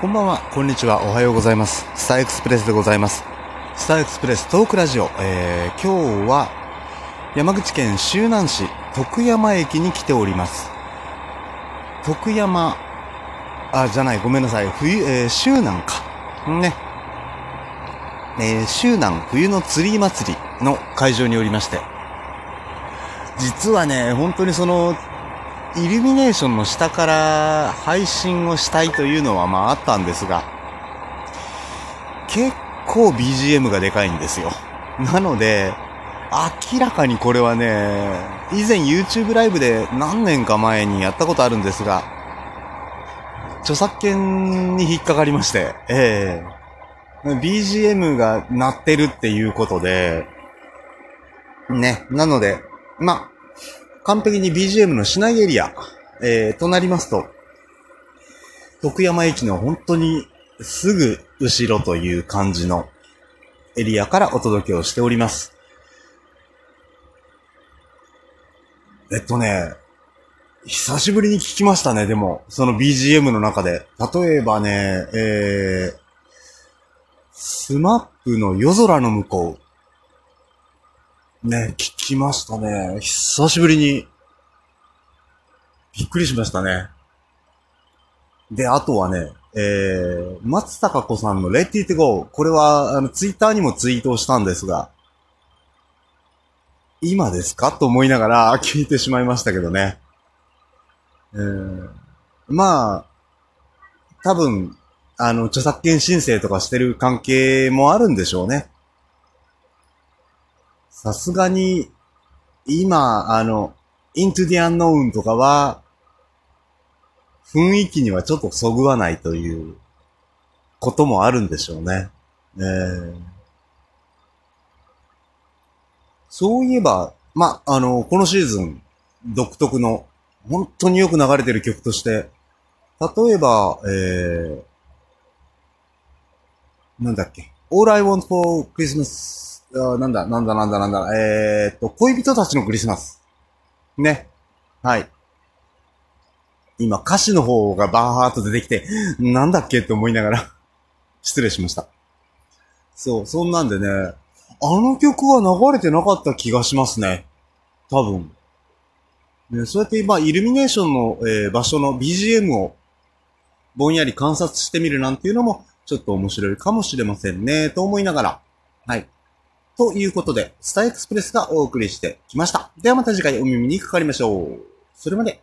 こんばんは、こんにちは、おはようございます。スターエクスプレスでございます。スターエクスプレストークラジオ、今日は山口県周南市徳山駅に来ております。徳山じゃない、ごめんなさい、周南かね、周南冬の釣り祭りの会場におりまして、実はね、本当にそのイルミネーションの下から配信をしたいというのはまああったんですが、結構 BGM がでかいんですよ。なので明らかにこれはね、以前 YouTube ライブで何年か前にやったことあるんですが、著作権に引っかかりまして、BGM が鳴ってるっていうことでね、なのでまあ完璧に BGM の市内エリア、となりますと、徳山駅の本当にすぐ後ろという感じのエリアからお届けをしております。久しぶりに聞きましたね、でも、その BGM の中で。例えばね、スマップの夜空の向こう。ね、聞きましたね。久しぶりに。びっくりしましたね。で、あとはね、松たか子さんのLet It Go。これは、ツイッターにもツイートをしたんですが、今ですかと思いながら聞いてしまいましたけどね。まあ、多分、著作権申請とかしてる関係もあるんでしょうね。さすがに、今、Into the Unknown とかは、雰囲気にはちょっとそぐわないということもあるんでしょうね。そういえば、ま、このシーズン、独特の、本当によく流れてる曲として、例えば、なんだっけ、All I Want for Christmas。恋人たちのクリスマス。ね。はい。今、歌詞の方がバーっと出てきて、なんだっけって思いながら、失礼しました。そう、そんなんでね、あの曲は流れてなかった気がしますね。多分。ね、そうやって今、イルミネーションの、場所の BGM を、ぼんやり観察してみるなんていうのも、ちょっと面白いかもしれませんね、と思いながら。はい。ということで、スターエクスプレスがお送りしてきました。ではまた次回お耳にかかりましょう。それまで。